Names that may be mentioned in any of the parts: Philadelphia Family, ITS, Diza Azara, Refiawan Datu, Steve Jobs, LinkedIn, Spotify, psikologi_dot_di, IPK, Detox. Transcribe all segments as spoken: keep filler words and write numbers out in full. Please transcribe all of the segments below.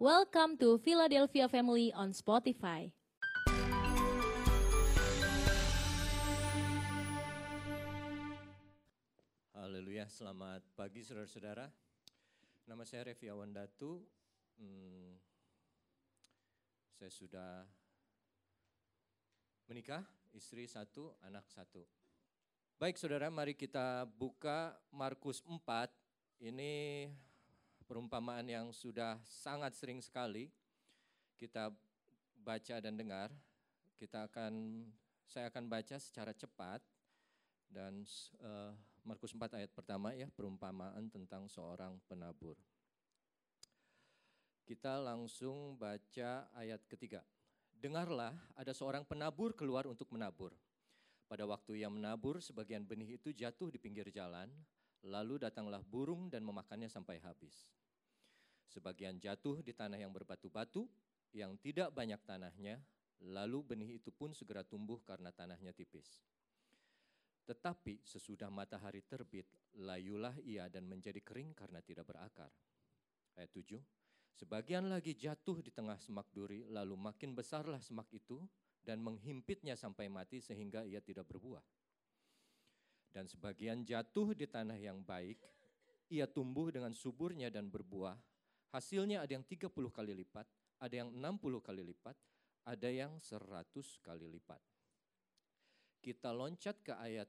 Welcome to Philadelphia Family on Spotify. Haleluya, selamat pagi saudara-saudara. Nama saya Refiawan Datu. Hmm, saya sudah menikah, istri satu, anak satu. Baik saudara, mari kita buka Markus empat. Ini perumpamaan yang sudah sangat sering sekali kita baca dan dengar. Kita akan, saya akan baca secara cepat. Dan uh, Markus empat ayat pertama ya, perumpamaan tentang seorang penabur. Kita langsung baca ayat ketiga. Dengarlah, ada seorang penabur keluar untuk menabur. Pada waktu ia menabur, sebagian benih itu jatuh di pinggir jalan, lalu datanglah burung dan memakannya sampai habis. Sebagian jatuh di tanah yang berbatu-batu, yang tidak banyak tanahnya, lalu benih itu pun segera tumbuh karena tanahnya tipis. Tetapi sesudah matahari terbit, layulah ia dan menjadi kering karena tidak berakar. Ayat tujuh, sebagian lagi jatuh di tengah semak duri, lalu makin besarlah semak itu dan menghimpitnya sampai mati sehingga ia tidak berbuah. Dan sebagian jatuh di tanah yang baik, ia tumbuh dengan suburnya dan berbuah. Hasilnya ada yang tiga puluh kali lipat, ada yang enam puluh kali lipat, ada yang seratus kali lipat. Kita loncat ke ayat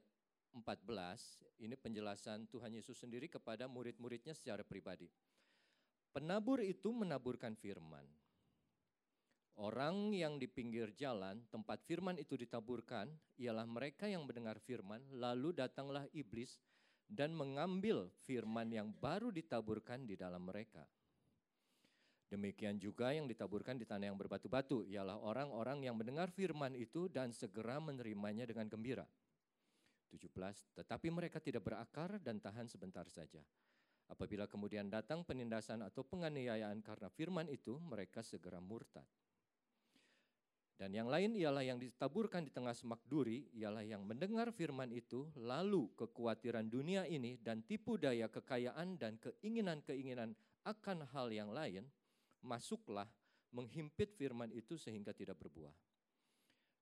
empat belas, ini penjelasan Tuhan Yesus sendiri kepada murid-muridnya secara pribadi. Penabur itu menaburkan firman. Orang yang di pinggir jalan, tempat firman itu ditaburkan, ialah mereka yang mendengar firman, lalu datanglah iblis dan mengambil firman yang baru ditaburkan di dalam mereka. Demikian juga yang ditaburkan di tanah yang berbatu-batu, ialah orang-orang yang mendengar firman itu dan segera menerimanya dengan gembira. tujuh belas. Tetapi mereka tidak berakar dan tahan sebentar saja. Apabila kemudian datang penindasan atau penganiayaan karena firman itu, mereka segera murtad. Dan yang lain ialah yang ditaburkan di tengah semak duri, ialah yang mendengar firman itu, lalu kekhawatiran dunia ini dan tipu daya kekayaan dan keinginan-keinginan akan hal yang lain, masuklah menghimpit firman itu sehingga tidak berbuah.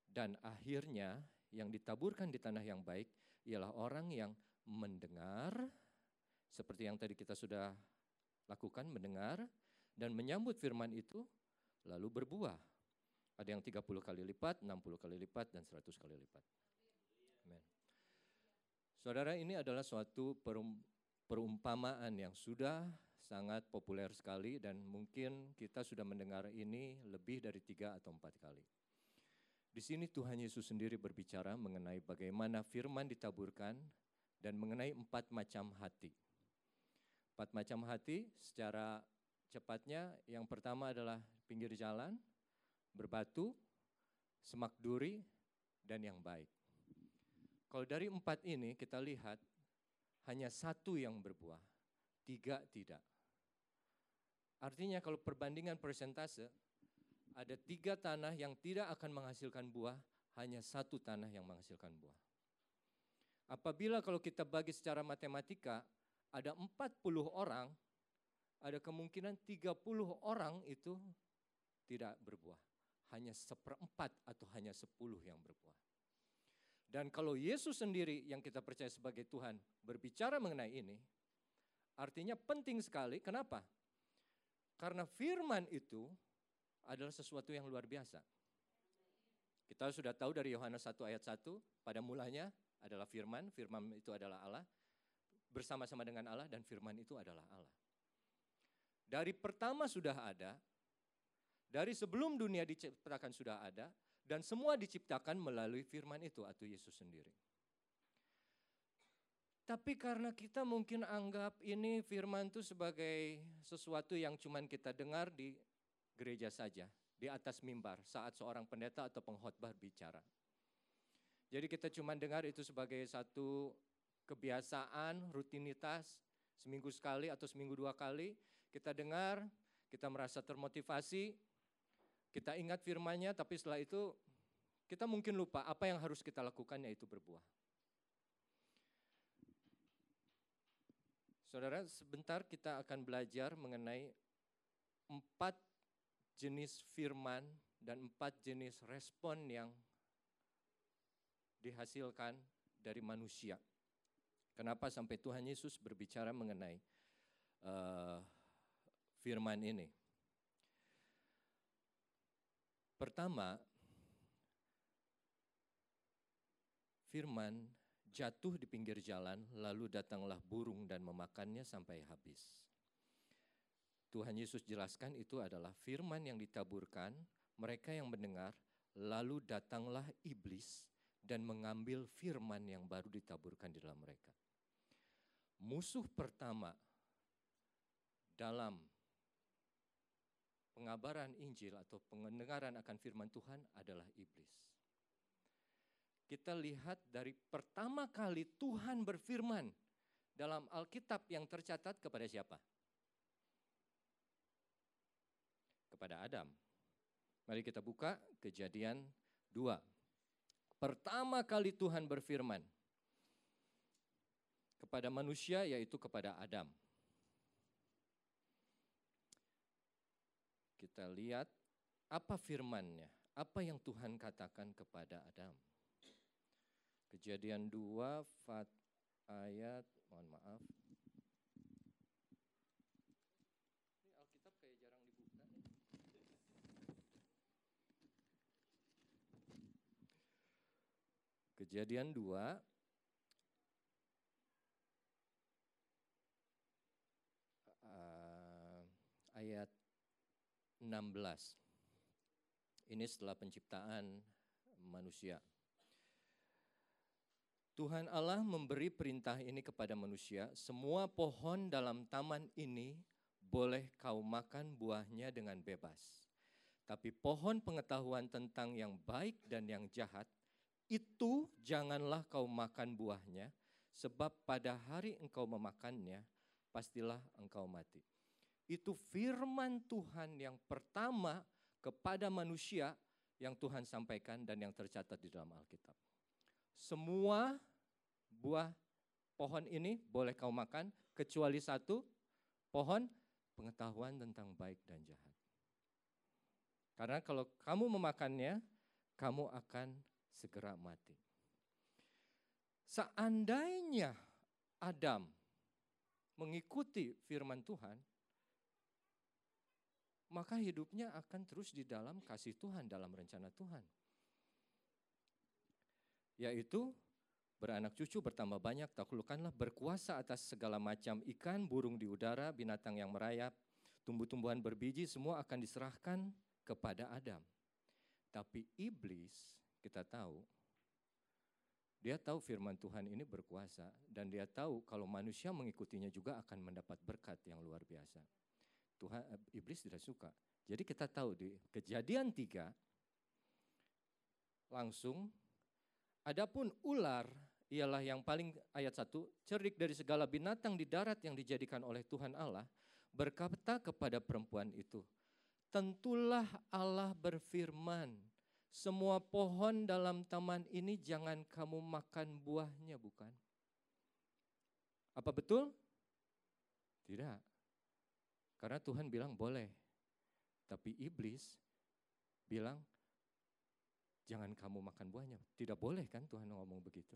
Dan akhirnya yang ditaburkan di tanah yang baik ialah orang yang mendengar, seperti yang tadi kita sudah lakukan, mendengar dan menyambut firman itu lalu berbuah. Ada yang tiga puluh kali lipat, enam puluh kali lipat, dan seratus kali lipat. Amen. Saudara, ini adalah suatu perumpamaan yang sudah sangat populer sekali dan mungkin kita sudah mendengar ini lebih dari tiga atau empat kali. Di sini Tuhan Yesus sendiri berbicara mengenai bagaimana firman ditaburkan dan mengenai empat macam hati. Empat macam hati secara cepatnya, yang pertama adalah pinggir jalan, berbatu, semak duri, dan yang baik. Kalau dari empat ini kita lihat hanya satu yang berbuah, tiga tidak. Artinya kalau perbandingan persentase, ada tiga tanah yang tidak akan menghasilkan buah, hanya satu tanah yang menghasilkan buah. Apabila kalau kita bagi secara matematika, ada empat puluh orang, ada kemungkinan tiga puluh orang itu tidak berbuah. Hanya seperempat atau hanya sepuluh yang berbuah. Dan kalau Yesus sendiri yang kita percaya sebagai Tuhan berbicara mengenai ini, artinya penting sekali, kenapa? Karena firman itu adalah sesuatu yang luar biasa. Kita sudah tahu dari Yohanes satu ayat satu, pada mulanya adalah firman, firman itu adalah Allah, bersama-sama dengan Allah dan firman itu adalah Allah. Dari pertama sudah ada, dari sebelum dunia diciptakan sudah ada, dan semua diciptakan melalui firman itu atau Yesus sendiri. Tapi karena kita mungkin anggap ini firman itu sebagai sesuatu yang cuman kita dengar di gereja saja, di atas mimbar saat seorang pendeta atau pengkhotbah bicara. Jadi kita cuman dengar itu sebagai satu kebiasaan, rutinitas, seminggu sekali atau seminggu dua kali kita dengar, kita merasa termotivasi, kita ingat firman-Nya, tapi setelah itu kita mungkin lupa apa yang harus kita lakukan, yaitu berbuah. Saudara, sebentar kita akan belajar mengenai empat jenis firman dan empat jenis respon yang dihasilkan dari manusia. Kenapa sampai Tuhan Yesus berbicara mengenai uh, firman ini? Pertama, firman jatuh di pinggir jalan, lalu datanglah burung dan memakannya sampai habis. Tuhan Yesus jelaskan itu adalah firman yang ditaburkan, mereka yang mendengar, lalu datanglah iblis dan mengambil firman yang baru ditaburkan di dalam mereka. Musuh pertama dalam pengabaran Injil atau pendengaran akan firman Tuhan adalah iblis. Kita lihat dari pertama kali Tuhan berfirman dalam Alkitab yang tercatat kepada siapa? Kepada Adam. Mari kita buka Kejadian dua. Pertama kali Tuhan berfirman kepada manusia yaitu kepada Adam. Kita lihat apa firman-Nya, apa yang Tuhan katakan kepada Adam. Kejadian dua ayat, mohon maaf. Ini Alkitab kayak jarang dibuka. Kejadian dua uh, ayat enam belas. Ini setelah penciptaan manusia. Tuhan Allah memberi perintah ini kepada manusia, semua pohon dalam taman ini boleh kau makan buahnya dengan bebas. Tapi pohon pengetahuan tentang yang baik dan yang jahat, itu janganlah kau makan buahnya, sebab pada hari engkau memakannya, pastilah engkau mati. Itu firman Tuhan yang pertama kepada manusia yang Tuhan sampaikan dan yang tercatat di dalam Alkitab. Semua buah pohon ini boleh kau makan kecuali satu, pohon pengetahuan tentang baik dan jahat. Karena kalau kamu memakannya, kamu akan segera mati. Seandainya Adam mengikuti firman Tuhan, maka hidupnya akan terus di dalam kasih Tuhan, dalam rencana Tuhan. Yaitu beranak cucu bertambah banyak, taklukkanlah, berkuasa atas segala macam ikan, burung di udara, binatang yang merayap, tumbuh-tumbuhan berbiji, semua akan diserahkan kepada Adam. Tapi iblis, kita tahu, dia tahu firman Tuhan ini berkuasa dan dia tahu kalau manusia mengikutinya juga akan mendapat berkat yang luar biasa. Tuhan, iblis tidak suka. Jadi kita tahu di Kejadian tiga langsung, adapun ular ialah yang paling ayat satu, cerdik dari segala binatang di darat yang dijadikan oleh Tuhan Allah, berkata kepada perempuan itu, tentulah Allah berfirman, semua pohon dalam taman ini jangan kamu makan buahnya, bukan? Apa betul? Tidak. Karena Tuhan bilang boleh. Tapi iblis bilang, jangan kamu makan buahnya. Tidak boleh kan Tuhan ngomong begitu.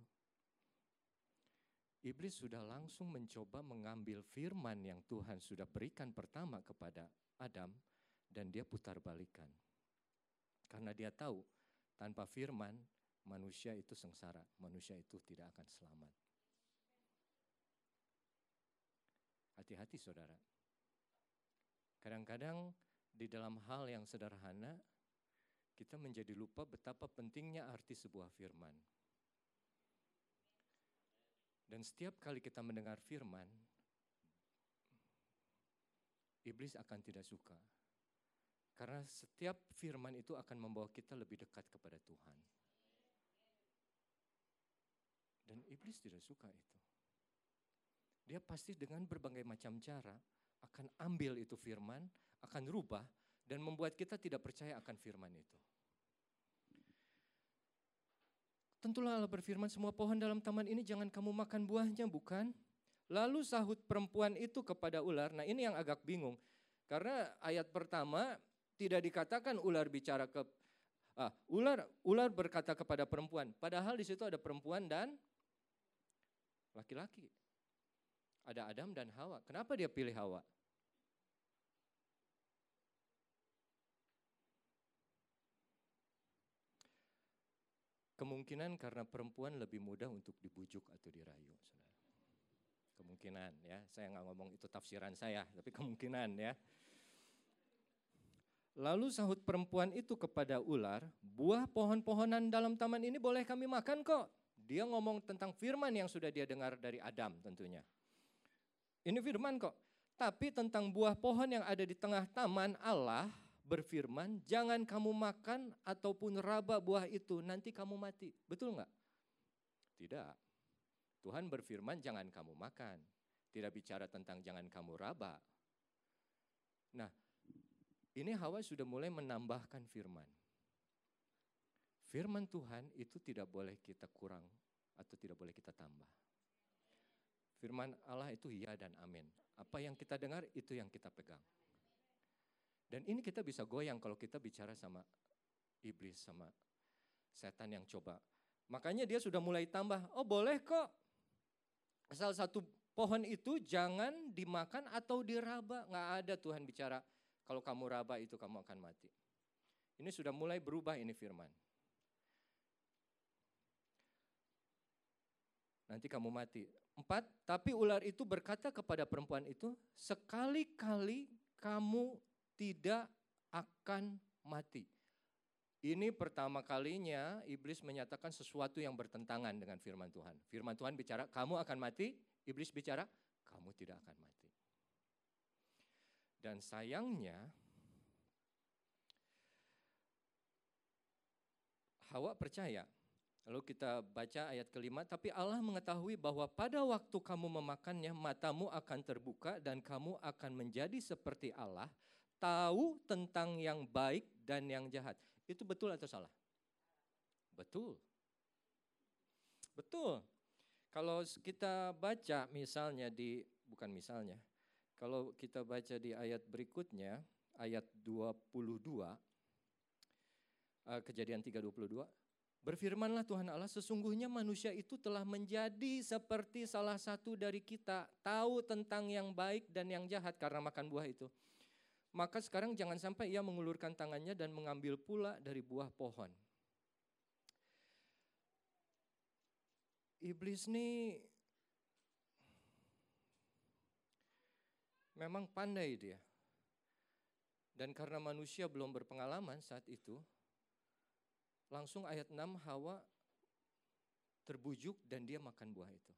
Iblis sudah langsung mencoba mengambil firman yang Tuhan sudah berikan pertama kepada Adam dan dia putar balikan. Karena dia tahu tanpa firman manusia itu sengsara, manusia itu tidak akan selamat. Hati-hati saudara. Kadang-kadang di dalam hal yang sederhana, kita menjadi lupa betapa pentingnya arti sebuah firman. Dan setiap kali kita mendengar firman, iblis akan tidak suka. Karena setiap firman itu akan membawa kita lebih dekat kepada Tuhan. Dan iblis tidak suka itu. Dia pasti dengan berbagai macam cara akan ambil itu firman, akan rubah, dan membuat kita tidak percaya akan firman itu. Tentulah Allah berfirman, semua pohon dalam taman ini jangan kamu makan buahnya, bukan? Lalu sahut perempuan itu kepada ular. Nah ini yang agak bingung. Karena ayat pertama tidak dikatakan ular bicara ke ah, ular ular berkata kepada perempuan, padahal di situ ada perempuan dan laki-laki. Ada Adam dan Hawa. Kenapa dia pilih Hawa? Kemungkinan karena perempuan lebih mudah untuk dibujuk atau dirayu, saudara. Kemungkinan ya, saya nggak ngomong itu tafsiran saya, tapi kemungkinan ya. Lalu sahut perempuan itu kepada ular, buah pohon-pohonan dalam taman ini boleh kami makan kok. Dia ngomong tentang firman yang sudah dia dengar dari Adam tentunya. Ini firman kok, tapi tentang buah pohon yang ada di tengah taman Allah, berfirman, jangan kamu makan ataupun raba buah itu, nanti kamu mati. Betul nggak? Tidak. Tuhan berfirman, jangan kamu makan. Tidak bicara tentang jangan kamu raba. Nah, ini Hawa sudah mulai menambahkan firman. Firman Tuhan itu tidak boleh kita kurang atau tidak boleh kita tambah. Firman Allah itu ya dan amin. Apa yang kita dengar itu yang kita pegang. Dan ini kita bisa goyang kalau kita bicara sama iblis, sama setan yang coba. Makanya dia sudah mulai tambah, oh boleh kok. Asal satu pohon itu jangan dimakan atau diraba. Nggak ada Tuhan bicara, kalau kamu raba itu kamu akan mati. Ini sudah mulai berubah ini firman. Nanti kamu mati. Empat, tapi ular itu berkata kepada perempuan itu, sekali-kali kamu tidak akan mati. Ini pertama kalinya iblis menyatakan sesuatu yang bertentangan dengan firman Tuhan. Firman Tuhan bicara, kamu akan mati. Iblis bicara, kamu tidak akan mati. Dan sayangnya, Hawa percaya. Lalu kita baca ayat kelima, tapi Allah mengetahui bahwa pada waktu kamu memakannya, matamu akan terbuka dan kamu akan menjadi seperti Allah, tahu tentang yang baik dan yang jahat. Itu betul atau salah? Betul. Betul. Kalau kita baca misalnya di, bukan misalnya, kalau kita baca di ayat berikutnya, ayat dua puluh dua, Kejadian tiga dua puluh dua, berfirmanlah Tuhan Allah, sesungguhnya manusia itu telah menjadi seperti salah satu dari kita, tahu tentang yang baik dan yang jahat karena makan buah itu. Maka sekarang jangan sampai ia mengulurkan tangannya dan mengambil pula dari buah pohon. Iblis ini memang pandai dia. Dan karena manusia belum berpengalaman saat itu, langsung ayat enam Hawa terbujuk dan dia makan buah itu.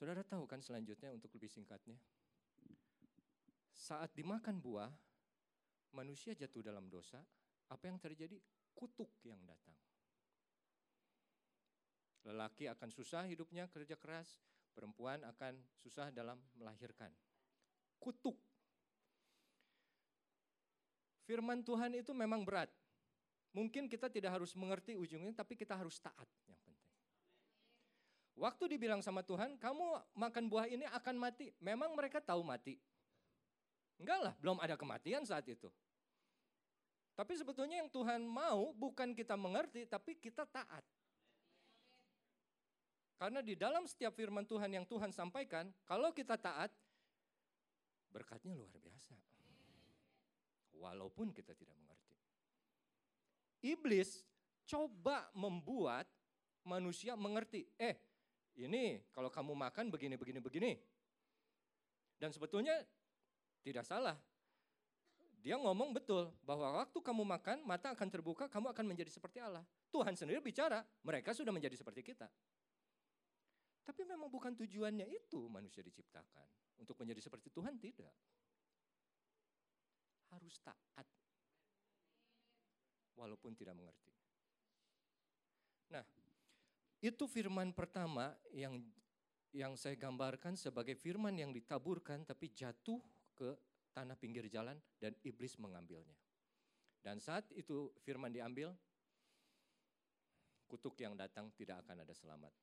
Saudara tahu kan selanjutnya untuk lebih singkatnya? Saat dimakan buah, manusia jatuh dalam dosa, apa yang terjadi? Kutuk yang datang. Lelaki akan susah hidupnya, kerja keras, perempuan akan susah dalam melahirkan. Kutuk. Firman Tuhan itu memang berat. Mungkin kita tidak harus mengerti ujungnya, tapi kita harus taat yang penting. Waktu dibilang sama Tuhan, kamu makan buah ini akan mati. Memang mereka tahu mati. Enggak lah, belum ada kematian saat itu. Tapi sebetulnya yang Tuhan mau bukan kita mengerti, tapi kita taat. Karena di dalam setiap firman Tuhan yang Tuhan sampaikan, kalau kita taat, berkatnya luar biasa. Walaupun kita tidak mengerti. Iblis coba membuat manusia mengerti. Eh, ini kalau kamu makan begini, begini, begini. Dan sebetulnya, tidak salah, dia ngomong betul bahwa waktu kamu makan mata akan terbuka, kamu akan menjadi seperti Allah. Tuhan sendiri bicara, mereka sudah menjadi seperti kita. Tapi memang bukan tujuannya itu manusia diciptakan. Untuk menjadi seperti Tuhan tidak. Harus taat, walaupun tidak mengerti. Nah, itu firman pertama yang yang saya gambarkan sebagai firman yang ditaburkan tapi jatuh ke tanah pinggir jalan dan iblis mengambilnya. Dan saat itu firman diambil, kutuk yang datang tidak akan ada selamat.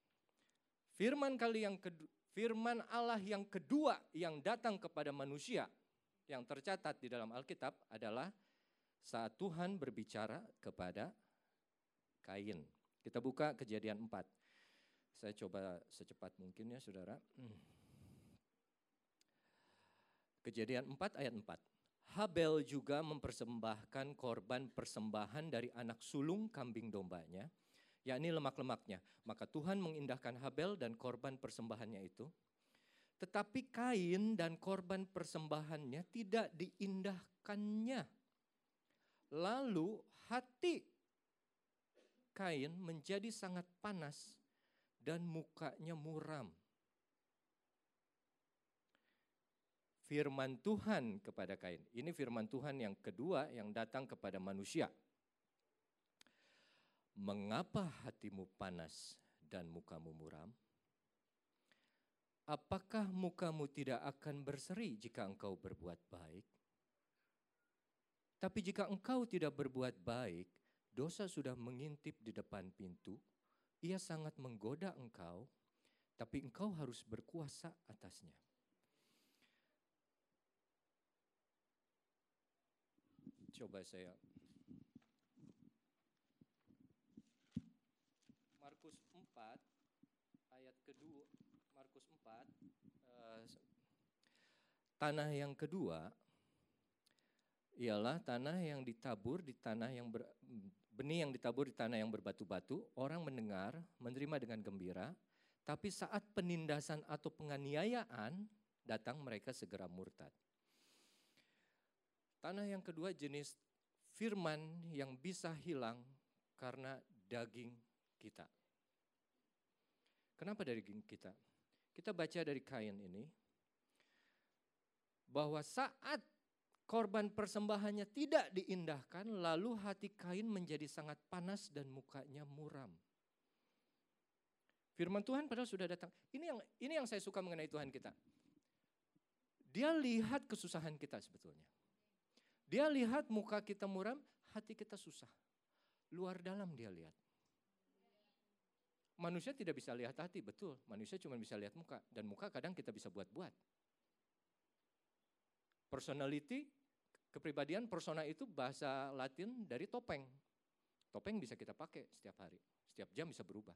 Firman kali yang kedua, firman Allah yang kedua yang datang kepada manusia, yang tercatat di dalam Alkitab adalah saat Tuhan berbicara kepada Kain. Kita buka Kejadian empat. Saya coba secepat mungkin ya saudara. Kejadian empat ayat empat. Habel juga mempersembahkan korban persembahan dari anak sulung kambing dombanya, yakni lemak-lemaknya. Maka Tuhan mengindahkan Habel dan korban persembahannya itu. Tetapi Kain dan korban persembahannya tidak diindahkannya. Lalu hati Kain menjadi sangat panas dan mukanya muram. Firman Tuhan kepada Kain. Ini firman Tuhan yang kedua yang datang kepada manusia. Mengapa hatimu panas dan mukamu muram? Apakah mukamu tidak akan berseri jika engkau berbuat baik? Tapi jika engkau tidak berbuat baik, dosa sudah mengintip di depan pintu, ia sangat menggoda engkau, tapi engkau harus berkuasa atasnya. Coba saya. Markus empat, ayat kedua, Markus empat, eh, tanah yang kedua, ialah tanah yang ditabur di tanah yang ber, benih yang ditabur di tanah yang berbatu-batu, orang mendengar, menerima dengan gembira, tapi saat penindasan atau penganiayaan datang mereka segera murtad. Tanah yang kedua jenis firman yang bisa hilang karena daging kita. Kenapa daging kita? Kita baca dari Kain ini, bahwa saat korban persembahannya tidak diindahkan, lalu hati Kain menjadi sangat panas dan mukanya muram. Firman Tuhan padahal sudah datang. Ini yang ini yang saya suka mengenai Tuhan kita. Dia lihat kesusahan kita sebetulnya. Dia lihat muka kita muram, hati kita susah. Luar dalam dia lihat. Manusia tidak bisa lihat hati, betul. Manusia cuma bisa lihat muka. Dan muka kadang kita bisa buat-buat. Personality, kepribadian, persona itu bahasa Latin dari topeng. Topeng bisa kita pakai setiap hari, setiap jam bisa berubah.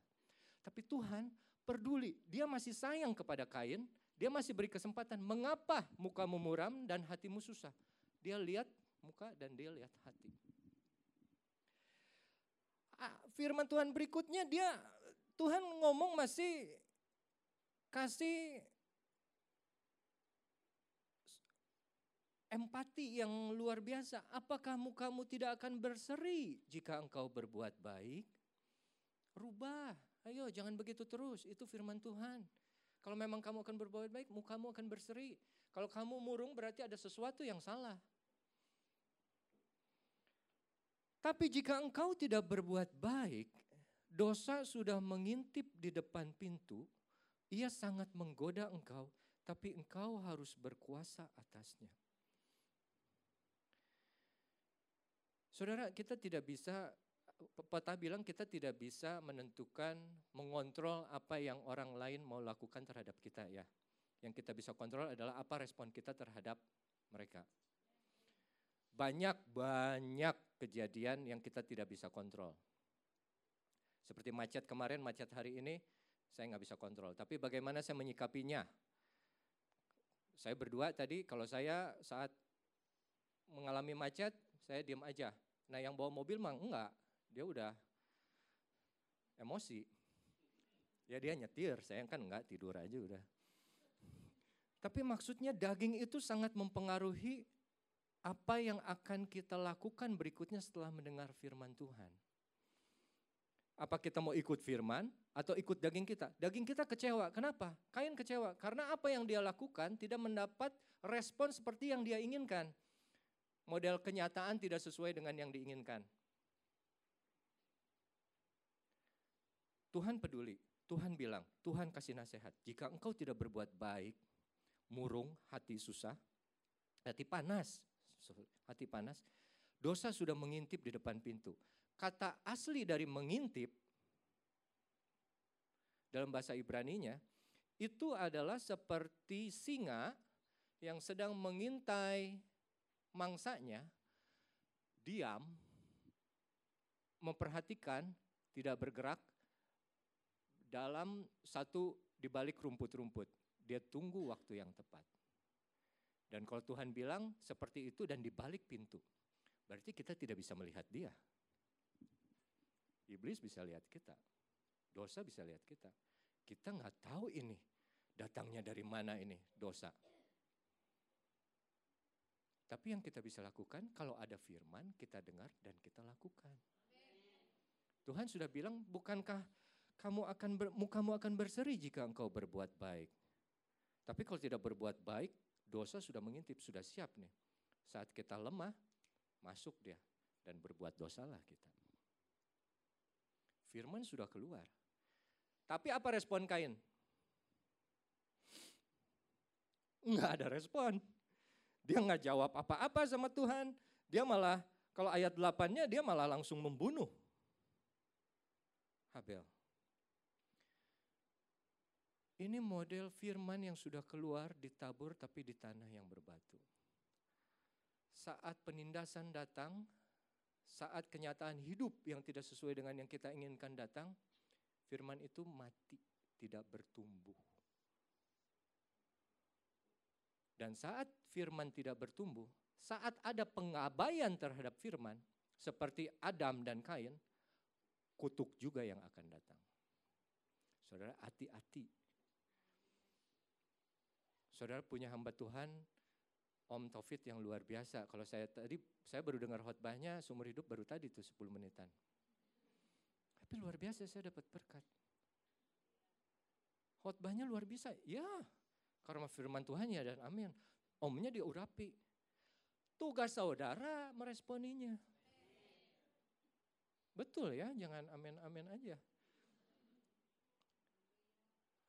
Tapi Tuhan peduli, dia masih sayang kepada Kain, dia masih beri kesempatan. Mengapa mukamu muram dan hatimu susah? Dia lihat muka dan dia lihat hati. Firman Tuhan berikutnya, dia Tuhan ngomong masih kasih empati yang luar biasa. Apakah mukamu tidak akan berseri jika engkau berbuat baik? Rubah, ayo jangan begitu terus, itu firman Tuhan. Kalau memang kamu akan berbuat baik, mukamu akan berseri. Kalau kamu murung berarti ada sesuatu yang salah. Tapi jika engkau tidak berbuat baik, dosa sudah mengintip di depan pintu, ia sangat menggoda engkau, tapi engkau harus berkuasa atasnya. Saudara, kita tidak bisa, pepatah bilang kita tidak bisa menentukan, mengontrol apa yang orang lain mau lakukan terhadap kita ya. Yang kita bisa kontrol adalah apa respon kita terhadap mereka. Banyak-banyak kejadian yang kita tidak bisa kontrol. Seperti macet kemarin, macet hari ini, saya nggak bisa kontrol. Tapi bagaimana saya menyikapinya? Saya berdua tadi, kalau saya saat mengalami macet, saya diam aja. Nah yang bawa mobil mah enggak, dia udah emosi. Ya dia nyetir, saya kan enggak, tidur aja udah. Tapi maksudnya daging itu sangat mempengaruhi apa yang akan kita lakukan berikutnya setelah mendengar firman Tuhan. Apa kita mau ikut firman atau ikut daging kita? Daging kita kecewa, kenapa? Kain kecewa, karena apa yang dia lakukan tidak mendapat respon seperti yang dia inginkan. Model kenyataan tidak sesuai dengan yang diinginkan. Tuhan peduli, Tuhan bilang, Tuhan kasih nasihat. Jika engkau tidak berbuat baik, murung, hati susah, hati panas, hati panas, dosa sudah mengintip di depan pintu. Kata asli dari mengintip, dalam bahasa Ibraninya, itu adalah seperti singa yang sedang mengintai mangsanya diam, memperhatikan, tidak bergerak dalam satu di balik rumput-rumput. Dia tunggu waktu yang tepat. Dan kalau Tuhan bilang seperti itu dan di balik pintu, berarti kita tidak bisa melihat dia. Iblis bisa lihat kita, dosa bisa lihat kita. Kita nggak tahu ini datangnya dari mana ini dosa. Tapi yang kita bisa lakukan kalau ada firman kita dengar dan kita lakukan. Tuhan sudah bilang, bukankah kamu akan ber, mukamu akan berseri jika engkau berbuat baik. Tapi kalau tidak berbuat baik, dosa sudah mengintip, sudah siap nih. Saat kita lemah, masuk dia dan berbuat dosalah kita. Firman sudah keluar. Tapi apa respon Kain? Enggak ada respon. Dia enggak jawab apa-apa sama Tuhan. Dia malah, kalau ayat delapannya dia malah langsung membunuh Habel. Ini model firman yang sudah keluar ditabur tapi di tanah yang berbatu. Saat penindasan datang, saat kenyataan hidup yang tidak sesuai dengan yang kita inginkan datang, firman itu mati, tidak bertumbuh. Dan saat firman tidak bertumbuh, saat ada pengabaian terhadap firman, seperti Adam dan Kain, kutuk juga yang akan datang. Saudara, hati-hati. Saudara punya hamba Tuhan, Om Taufik yang luar biasa. Kalau saya tadi, saya baru dengar khotbahnya, seumur hidup baru tadi tuh sepuluh menitan. Tapi luar biasa saya dapat berkat. Khotbahnya luar biasa, ya. Karena firman Tuhan ya dan amin. Omnya diurapi. Tugas saudara meresponinya. Betul ya, jangan amin-amin aja.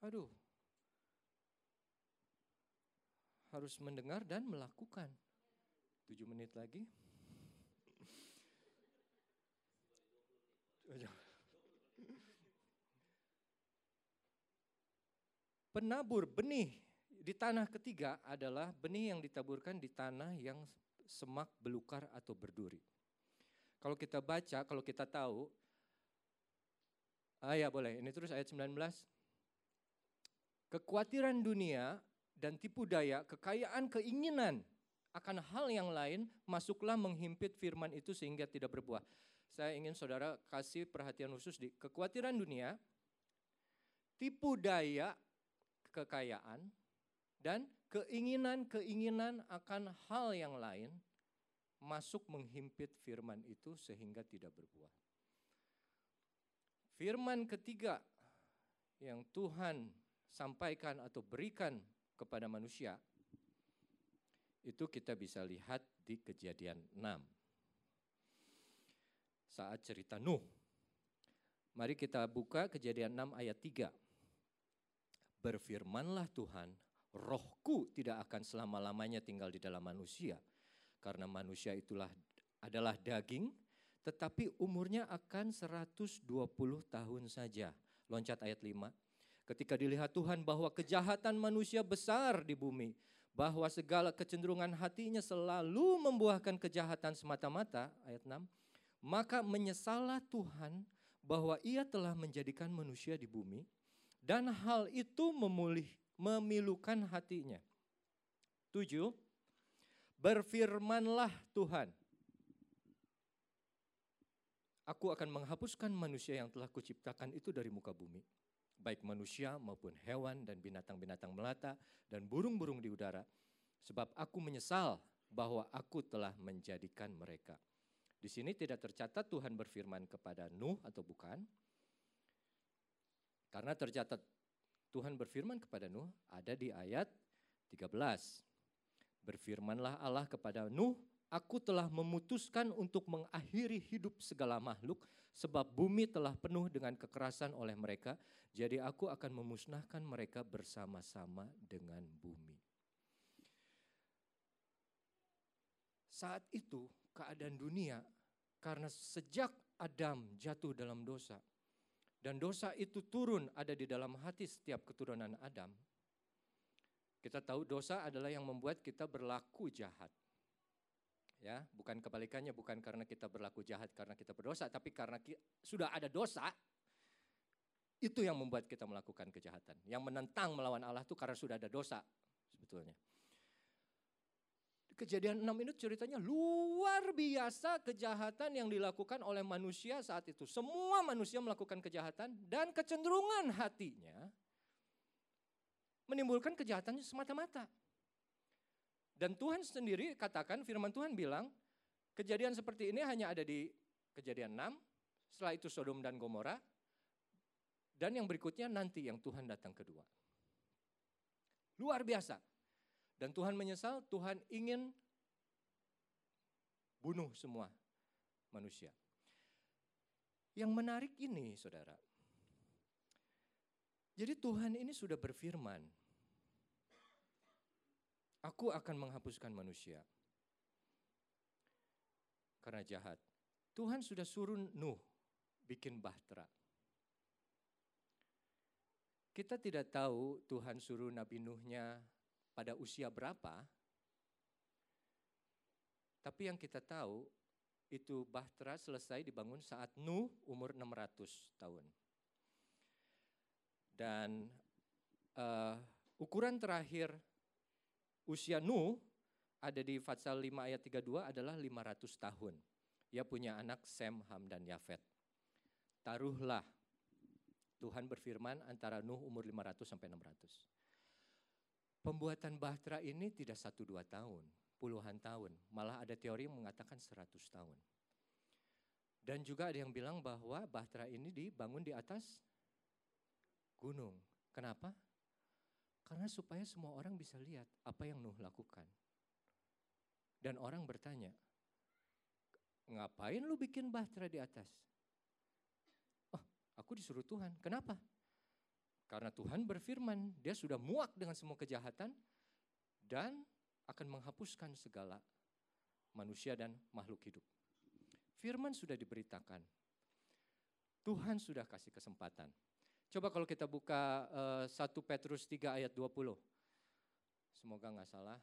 Aduh. Harus mendengar dan melakukan. Tujuh menit lagi. Penabur benih di tanah ketiga adalah benih yang ditaburkan di tanah yang semak, belukar, atau berduri. Kalau kita baca, kalau kita tahu, ah ya boleh, ini terus ayat sembilan belas. Kekhawatiran dunia dan tipu daya, kekayaan, keinginan akan hal yang lain, masuklah menghimpit firman itu sehingga tidak berbuah. Saya ingin saudara kasih perhatian khusus di kekhawatiran dunia, tipu daya, kekayaan, dan keinginan-keinginan akan hal yang lain, masuk menghimpit firman itu sehingga tidak berbuah. Firman ketiga yang Tuhan sampaikan atau berikan kepada manusia, itu kita bisa lihat di Kejadian enam. Saat cerita Nuh. Mari kita buka Kejadian enam ayat tiga. Berfirmanlah Tuhan, rohku tidak akan selama-lamanya tinggal di dalam manusia, karena manusia itulah adalah daging, tetapi umurnya akan seratus dua puluh tahun saja. Loncat ayat lima. Ketika dilihat Tuhan bahwa kejahatan manusia besar di bumi, bahwa segala kecenderungan hatinya selalu membuahkan kejahatan semata-mata, ayat enam, maka menyesallah Tuhan bahwa ia telah menjadikan manusia di bumi, dan hal itu memulih, memilukan hatinya. Tujuh, berfirmanlah Tuhan, aku akan menghapuskan manusia yang telah kuciptakan itu dari muka bumi, baik manusia maupun hewan dan binatang-binatang melata dan burung-burung di udara, sebab aku menyesal bahwa aku telah menjadikan mereka. Di sini tidak tercatat Tuhan berfirman kepada Nuh atau bukan, karena tercatat Tuhan berfirman kepada Nuh ada di ayat tiga belas. Berfirmanlah Allah kepada Nuh, aku telah memutuskan untuk mengakhiri hidup segala makhluk, sebab bumi telah penuh dengan kekerasan oleh mereka, jadi aku akan memusnahkan mereka bersama-sama dengan bumi. Saat itu keadaan dunia, karena sejak Adam jatuh dalam dosa, dan dosa itu turun ada di dalam hati setiap keturunan Adam, Kita tahu dosa adalah yang membuat kita berlaku jahat. Ya, bukan kebalikannya, bukan karena kita berlaku jahat karena kita berdosa, tapi karena kita, sudah ada dosa, itu yang membuat kita melakukan kejahatan. Yang menentang melawan Allah itu karena sudah ada dosa sebetulnya. Kejadian enam itu ceritanya luar biasa kejahatan yang dilakukan oleh manusia saat itu. Semua manusia melakukan kejahatan dan kecenderungan hatinya menimbulkan kejahatannya semata-mata. Dan Tuhan sendiri katakan, firman Tuhan bilang, kejadian seperti ini hanya ada di kejadian enam, setelah itu Sodom dan Gomora, dan yang berikutnya nanti yang Tuhan datang kedua. Luar biasa. Dan Tuhan menyesal, Tuhan ingin bunuh semua manusia. Yang menarik ini, saudara. Jadi Tuhan ini sudah berfirman, Aku akan menghapuskan manusia karena jahat. Tuhan sudah suruh Nuh bikin bahtera. Kita tidak tahu Tuhan suruh Nabi Nuhnya pada usia berapa. Tapi yang kita tahu itu bahtera selesai dibangun saat Nuh umur enam ratus tahun. Dan uh, ukuran terakhir usia Nuh ada di Fatsal lima ayat tiga puluh dua adalah lima ratus tahun. Ia punya anak Sem, Ham, dan Yafet. Taruhlah, Tuhan berfirman antara Nuh umur lima ratus sampai enam ratus. Pembuatan bahtera ini tidak satu dua tahun, puluhan tahun. Malah ada teori yang mengatakan seratus tahun. Dan juga ada yang bilang bahwa bahtera ini dibangun di atas gunung. Kenapa? Karena supaya semua orang bisa lihat apa yang Nuh lakukan. Dan orang bertanya, ngapain lu bikin bahtera di atas? Oh, aku disuruh Tuhan. Kenapa? Karena Tuhan berfirman, dia sudah muak dengan semua kejahatan dan akan menghapuskan segala manusia dan makhluk hidup. Firman sudah diberitakan. Tuhan sudah kasih kesempatan. Coba kalau kita buka uh, satu Petrus tiga ayat dua puluh. Semoga nggak salah.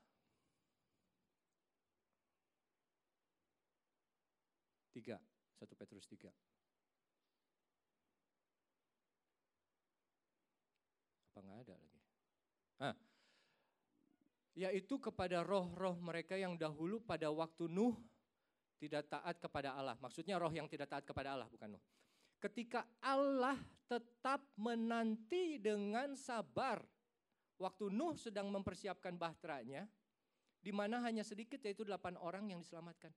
satu Petrus tiga. Apa nggak ada lagi? Ah. Yaitu kepada roh-roh mereka yang dahulu pada waktu Nuh tidak taat kepada Allah. Maksudnya roh yang tidak taat kepada Allah, bukan Nuh. Ketika Allah tetap menanti dengan sabar waktu Nuh sedang mempersiapkan bahteranya, di mana hanya sedikit yaitu delapan orang yang diselamatkan.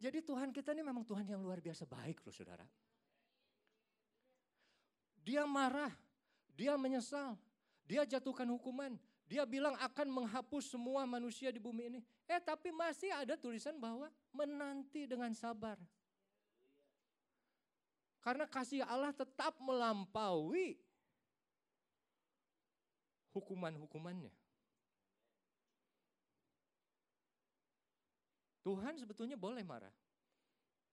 Jadi Tuhan kita ini memang Tuhan yang luar biasa baik loh saudara. Dia marah, dia menyesal, dia jatuhkan hukuman, dia bilang akan menghapus semua manusia di bumi ini. Eh tapi masih ada tulisan bahwa menanti dengan sabar. Karena kasih Allah tetap melampaui hukuman-hukumannya. Tuhan sebetulnya boleh marah.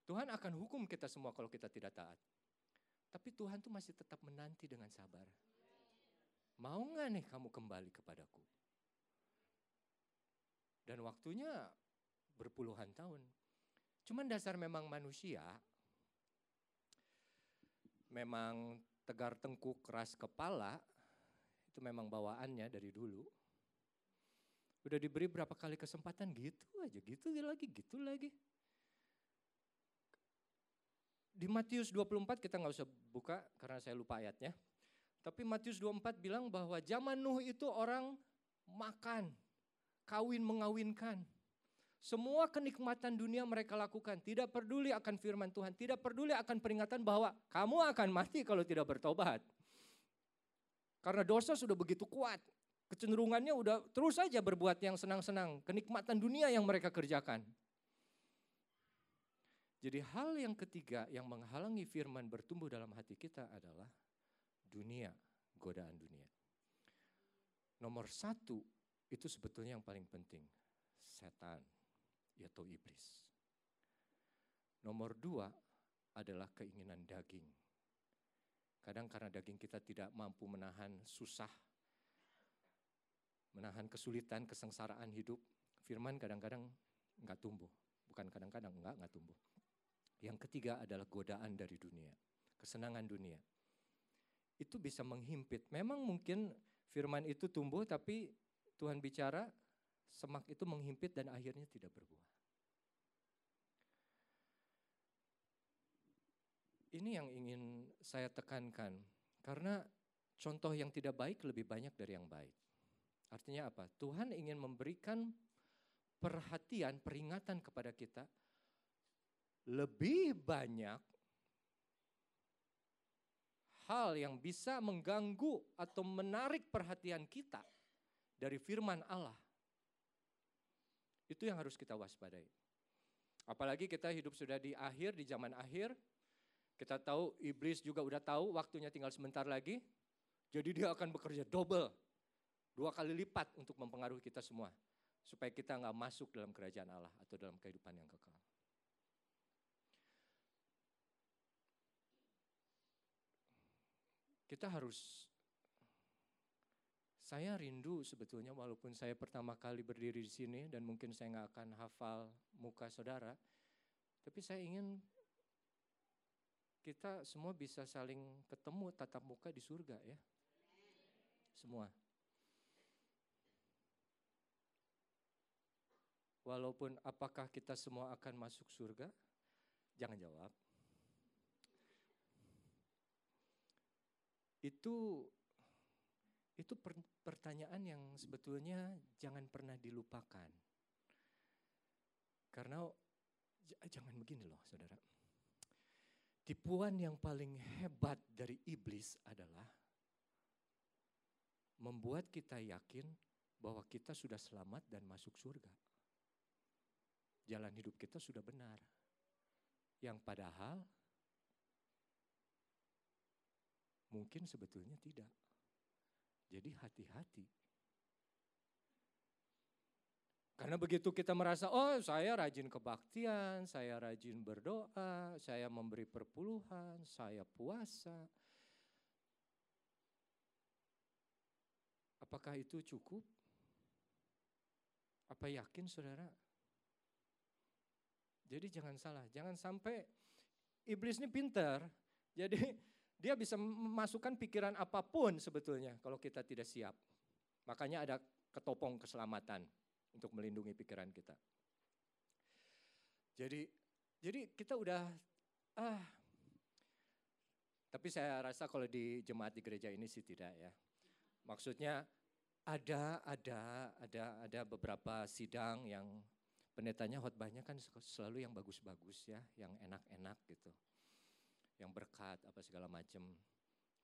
Tuhan akan hukum kita semua kalau kita tidak taat. Tapi Tuhan tuh masih tetap menanti dengan sabar. Mau gak nih kamu kembali kepadaku? Dan waktunya berpuluhan tahun. Cuman dasar memang manusia, memang tegar tengkuk, keras kepala, itu memang bawaannya dari dulu. Udah diberi berapa kali kesempatan, gitu aja, gitu lagi, gitu lagi. Di Matius dua puluh empat kita gak usah buka karena saya lupa ayatnya. Tapi Matius dua puluh empat bilang bahwa zaman Nuh itu orang makan, kawin mengawinkan. Semua kenikmatan dunia mereka lakukan. Tidak peduli akan firman Tuhan. Tidak peduli akan peringatan bahwa kamu akan mati kalau tidak bertobat. Karena dosa sudah begitu kuat. Kecenderungannya udah terus saja berbuat yang senang-senang. Kenikmatan dunia yang mereka kerjakan. Jadi hal yang ketiga yang menghalangi firman bertumbuh dalam hati kita adalah dunia, godaan dunia. Nomor satu itu sebetulnya yang paling penting. Setan. Yaitu iblis. Nomor dua adalah keinginan daging. Kadang karena daging kita tidak mampu menahan susah, menahan kesulitan, kesengsaraan hidup, firman kadang-kadang enggak tumbuh. Bukan kadang-kadang, enggak, enggak tumbuh. Yang ketiga adalah godaan dari dunia, kesenangan dunia. Itu bisa menghimpit. Memang mungkin firman itu tumbuh, tapi Tuhan bicara, semak itu menghimpit dan akhirnya tidak berbuah. Ini yang ingin saya tekankan, karena contoh yang tidak baik lebih banyak dari yang baik. Artinya apa? Tuhan ingin memberikan perhatian, peringatan kepada kita lebih banyak hal yang bisa mengganggu atau menarik perhatian kita dari firman Allah. Itu yang harus kita waspadai. Apalagi kita hidup sudah di akhir, di zaman akhir. Kita tahu iblis juga udah tahu waktunya tinggal sebentar lagi. Jadi dia akan bekerja double, dua kali lipat untuk mempengaruhi kita semua. Supaya kita nggak masuk dalam kerajaan Allah atau dalam kehidupan yang kekal. Kita harus, saya rindu sebetulnya walaupun saya pertama kali berdiri di sini dan mungkin saya nggak akan hafal muka saudara. Tapi saya ingin kita semua bisa saling ketemu tatap muka di surga ya. Semua. Walaupun apakah kita semua akan masuk surga? Jangan jawab. Itu itu pertanyaan yang sebetulnya jangan pernah dilupakan. Karena jangan begini loh saudara. Tipuan yang paling hebat dari iblis adalah membuat kita yakin bahwa kita sudah selamat dan masuk surga. Jalan hidup kita sudah benar. Yang padahal mungkin sebetulnya tidak. Jadi hati-hati. Karena begitu kita merasa, oh saya rajin kebaktian, saya rajin berdoa, saya memberi perpuluhan, saya puasa. Apakah itu cukup? Apa yakin saudara? Jadi jangan salah, jangan sampai iblis ini pintar. Jadi... dia bisa memasukkan pikiran apapun sebetulnya kalau kita tidak siap. Makanya ada ketopong keselamatan untuk melindungi pikiran kita. Jadi jadi kita udah, ah. Tapi saya rasa kalau di jemaat di gereja ini sih tidak ya. Maksudnya ada, ada, ada, ada beberapa sidang yang pendetanya khotbahnya kan selalu yang bagus-bagus ya, yang enak-enak gitu. Yang berkat, apa segala macam.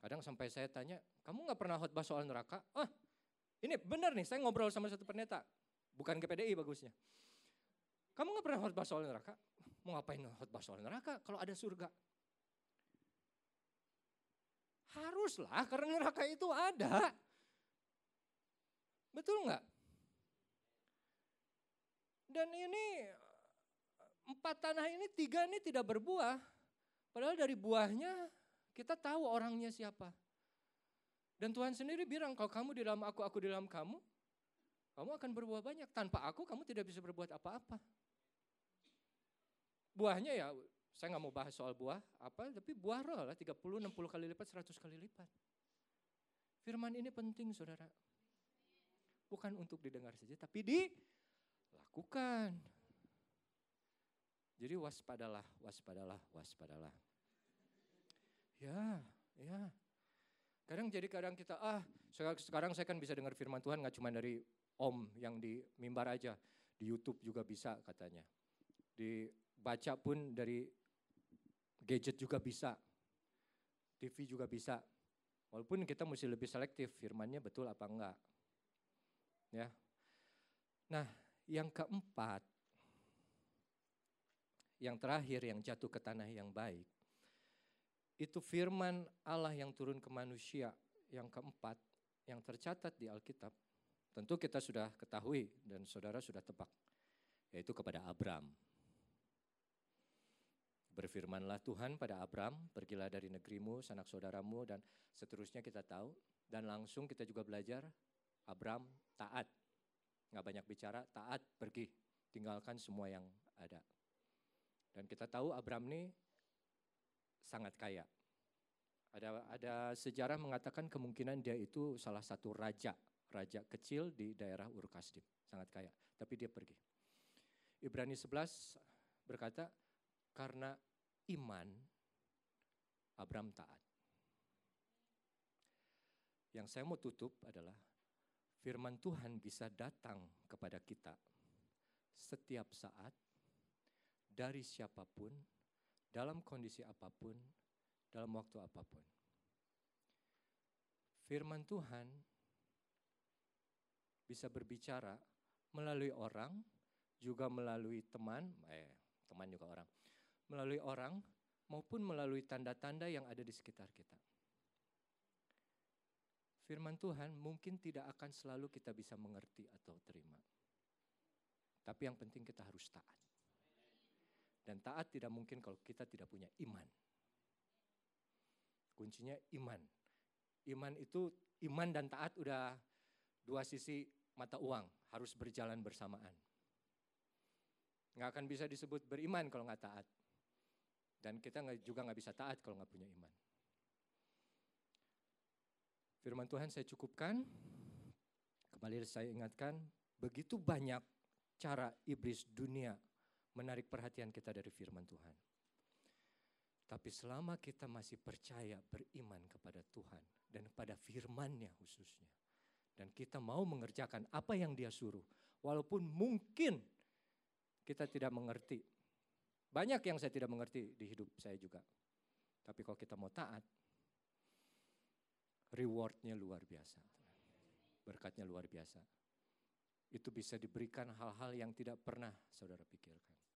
Kadang sampai saya tanya, kamu gak pernah khotbah soal neraka? Ah, ini benar nih, saya ngobrol sama satu pendeta. Bukan ke P D I bagusnya. Kamu gak pernah khotbah soal neraka? Mau ngapain khotbah soal neraka kalau ada surga? Haruslah, karena neraka itu ada. Betul gak? Dan ini, empat tanah ini, tiga ini tidak berbuah. Padahal dari buahnya kita tahu orangnya siapa. Dan Tuhan sendiri bilang kalau kamu di dalam aku, aku di dalam kamu, kamu akan berbuah banyak. Tanpa aku kamu tidak bisa berbuat apa-apa. Buahnya ya, saya nggak mau bahas soal buah apa, tapi buah roh lah tiga puluh, enam puluh kali lipat, seratus kali lipat. Firman ini penting saudara. Bukan untuk didengar saja, tapi dilakukan. Jadi waspadalah, waspadalah, waspadalah. Ya, ya. Kadang jadi kadang kita, ah sekarang saya kan bisa dengar firman Tuhan gak cuma dari om yang di mimbar aja. Di YouTube juga bisa katanya. Dibaca pun dari gadget juga bisa. T V juga bisa. Walaupun kita mesti lebih selektif firmannya betul apa enggak. Ya. Nah yang keempat. Yang terakhir yang jatuh ke tanah yang baik. Itu firman Allah yang turun ke manusia yang keempat yang tercatat di Alkitab. Tentu kita sudah ketahui dan saudara sudah tebak. Yaitu kepada Abram. Berfirmanlah Tuhan pada Abram, pergilah dari negerimu, sanak saudaramu dan seterusnya kita tahu. Dan langsung kita juga belajar Abram taat, nggak banyak bicara, taat, pergi, tinggalkan semua yang ada. Dan kita tahu Abram ini sangat kaya. Ada, ada sejarah mengatakan kemungkinan dia itu salah satu raja, raja kecil di daerah Ur Kasdim, sangat kaya. Tapi dia pergi. Ibrani sebelas berkata, karena iman, Abram taat. Yang saya mau tutup adalah firman Tuhan bisa datang kepada kita setiap saat, dari siapapun, dalam kondisi apapun, dalam waktu apapun. Firman Tuhan bisa berbicara melalui orang, juga melalui teman, eh, teman juga orang, melalui orang maupun melalui tanda-tanda yang ada di sekitar kita. Firman Tuhan mungkin tidak akan selalu kita bisa mengerti atau terima. Tapi yang penting kita harus taat. Dan taat tidak mungkin kalau kita tidak punya iman. Kuncinya iman. Iman itu, iman dan taat udah dua sisi mata uang. Harus berjalan bersamaan. Nggak akan bisa disebut beriman kalau nggak taat. Dan kita juga nggak bisa taat kalau nggak punya iman. Firman Tuhan saya cukupkan, kembali saya ingatkan, begitu banyak cara iblis dunia menarik perhatian kita dari firman Tuhan. Tapi selama kita masih percaya beriman kepada Tuhan dan pada firman-Nya khususnya, dan kita mau mengerjakan apa yang Dia suruh, walaupun mungkin kita tidak mengerti. Banyak yang saya tidak mengerti di hidup saya juga. Tapi kalau kita mau taat, rewardnya luar biasa, berkatnya luar biasa. Itu bisa diberikan hal-hal yang tidak pernah saudara pikirkan.